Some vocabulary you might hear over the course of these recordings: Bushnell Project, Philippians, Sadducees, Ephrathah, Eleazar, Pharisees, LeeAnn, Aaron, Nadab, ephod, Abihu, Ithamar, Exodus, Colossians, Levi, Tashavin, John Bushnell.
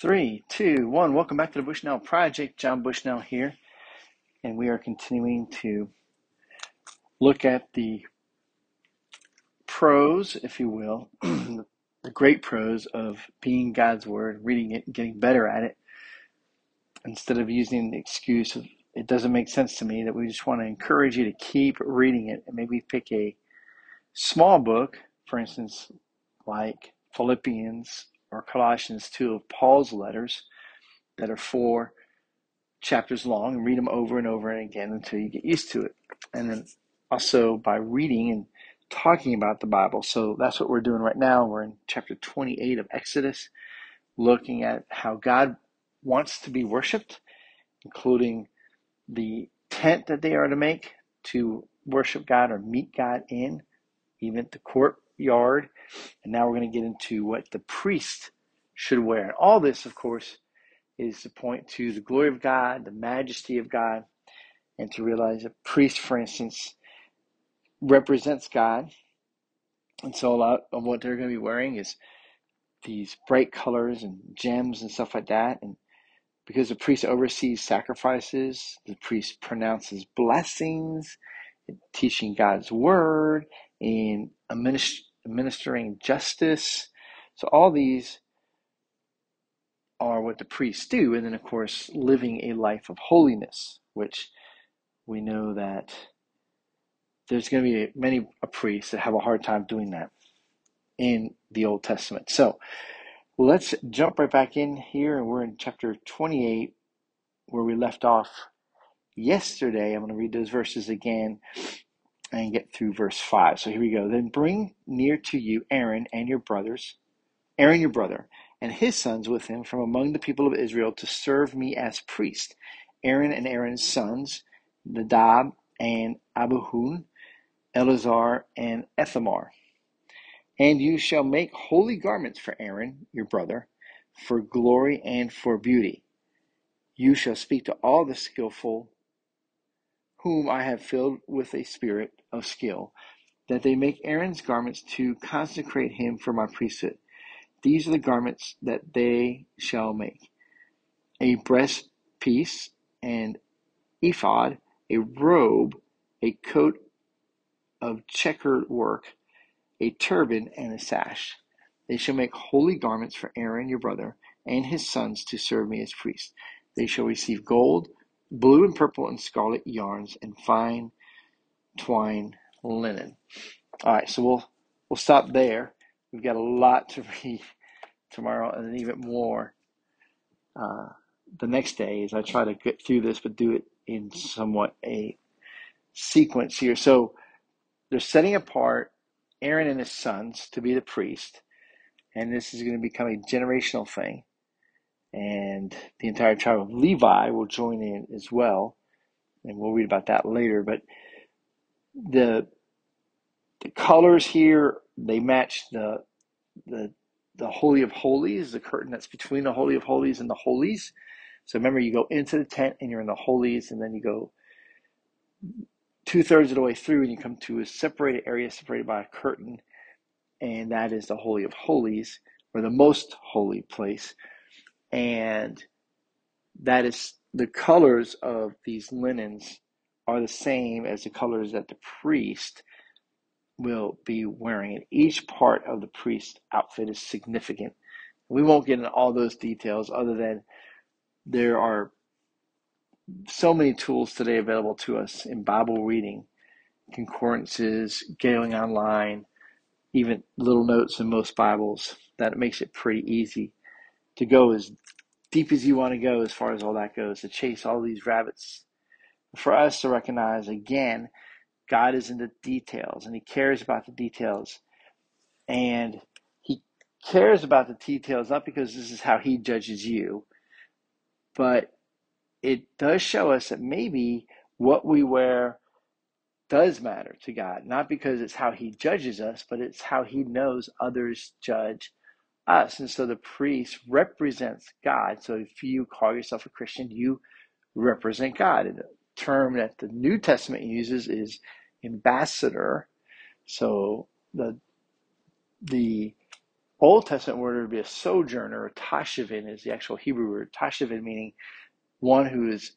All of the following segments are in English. Three, two, one. Welcome back to the Bushnell Project. John Bushnell here. And we are continuing to look at the pros, if you will, the great pros of being God's Word, reading it, and getting better at it, instead of using the excuse of, it doesn't make sense to me, that we just want to encourage you to keep reading it. And maybe pick a small book, for instance, like Philippians or Colossians, two of Paul's letters that are 4 chapters long, and read them over and over and again until you get used to it. And then also by reading and talking about the Bible. So that's what we're doing right now. We're in chapter 28 of Exodus, looking at how God wants to be worshipped, including the tent that they are to make to worship God or meet God in, even at the courtyard. And now we're going to get into what the priest should wear. And all this, of course, is to point to the glory of God, the majesty of God, and to realize a priest, for instance, represents God. And so a lot of what they're going to be wearing is these bright colors and gems and stuff like that. And because the priest oversees sacrifices, the priest pronounces blessings, teaching God's word, and administering justice. So all these are what the priests do. And then, of course, living a life of holiness, which we know that there's going to be many priests that have a hard time doing that in the Old Testament. So let's jump right back in here, and we're in chapter 28 where we left off yesterday. I'm going to read those verses again and get through verse 5. So here we go. Then bring near to you Aaron your brother, and his sons with him from among the people of Israel to serve me as priest. Aaron and Aaron's sons, Nadab and Abihu, Eleazar and Ithamar. And you shall make holy garments for Aaron your brother, for glory and for beauty. You shall speak to all the skillful, whom I have filled with a spirit of skill, that they make Aaron's garments to consecrate him for my priesthood. These are the garments that they shall make: a breast piece and ephod, a robe, a coat of checkered work, a turban, and a sash. They shall make holy garments for Aaron your brother and his sons to serve me as priests. They shall receive gold, blue and purple and scarlet yarns, and fine twine linen. All right, so we'll stop there. We've got a lot to read tomorrow, and then even more the next day as I try to get through this, but do it in somewhat a sequence here. So they're setting apart Aaron and his sons to be the priest, and this is going to become a generational thing. And the entire tribe of Levi will join in as well. And we'll read about that later. But the colors here, they match the Holy of Holies, the curtain that's between the Holy of Holies and the Holies. So remember, you go into the tent and you're in the Holies, and then you go 2/3 of the way through and you come to a separated area, separated by a curtain. And that is the Holy of Holies, or the most holy place. And that is, the colors of these linens are the same as the colors that the priest will be wearing. And each part of the priest's outfit is significant. We won't get into all those details, other than there are so many tools today available to us in Bible reading, concordances, going online, even little notes in most Bibles, that it makes it pretty easy to go as deep as you want to go as far as all that goes, to chase all these rabbits. For us to recognize, again, God is in the details, and he cares about the details. And he cares about the details not because this is how he judges you, but it does show us that maybe what we wear does matter to God, not because it's how he judges us, but it's how he knows others judge us. And so the priest represents God. So if you call yourself a Christian, you represent God. And the term that the New Testament uses is ambassador. So the Old Testament word would be a sojourner, or Tashavin is the actual Hebrew word. Tashavin meaning one who is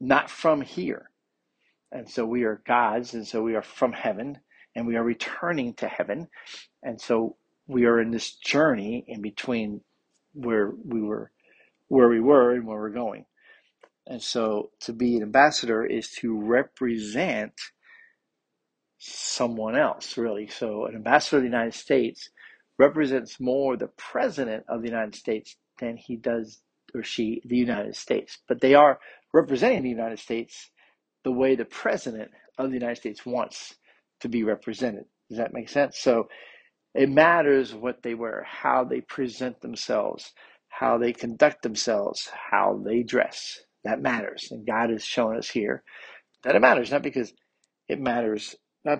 not from here. And so we are God's, and so we are from heaven, and we are returning to heaven. And so we are in this journey in between where we were and where we're going. And so to be an ambassador is to represent someone else, really. So an ambassador of the United States represents more the president of the United States than he does, or she, the United States. But they are representing the United States the way the president of the United States wants to be represented. Does that make sense? So it matters what they wear, how they present themselves, how they conduct themselves, how they dress. That matters. And God has shown us here that it matters, not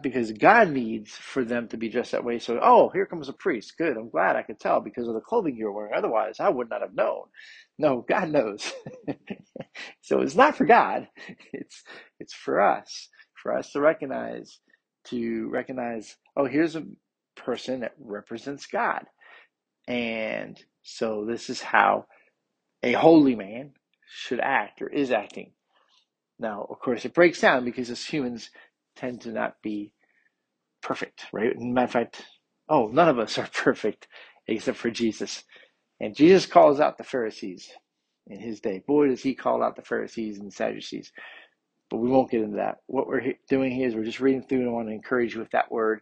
because God needs for them to be dressed that way. So, oh, here comes a priest. Good. I'm glad I could tell because of the clothing you're wearing. Otherwise, I would not have known. No, God knows. So it's not for God. It's for us to recognize, oh, here's a person that represents God. And so this is how a holy man should act or is acting. Now, of course, it breaks down because as humans tend to not be perfect, right? Matter of fact, none of us are perfect except for Jesus. And Jesus calls out the Pharisees in his day. Boy, does he call out the Pharisees and the Sadducees. But we won't get into that. What we're doing here is we're just reading through, and I want to encourage you with that word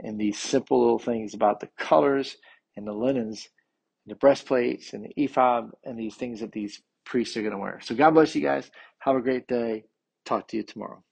and these simple little things about the colors and the linens, and the breastplates and the ephod and these things that these priests are going to wear. So God bless you guys. Have a great day. Talk to you tomorrow.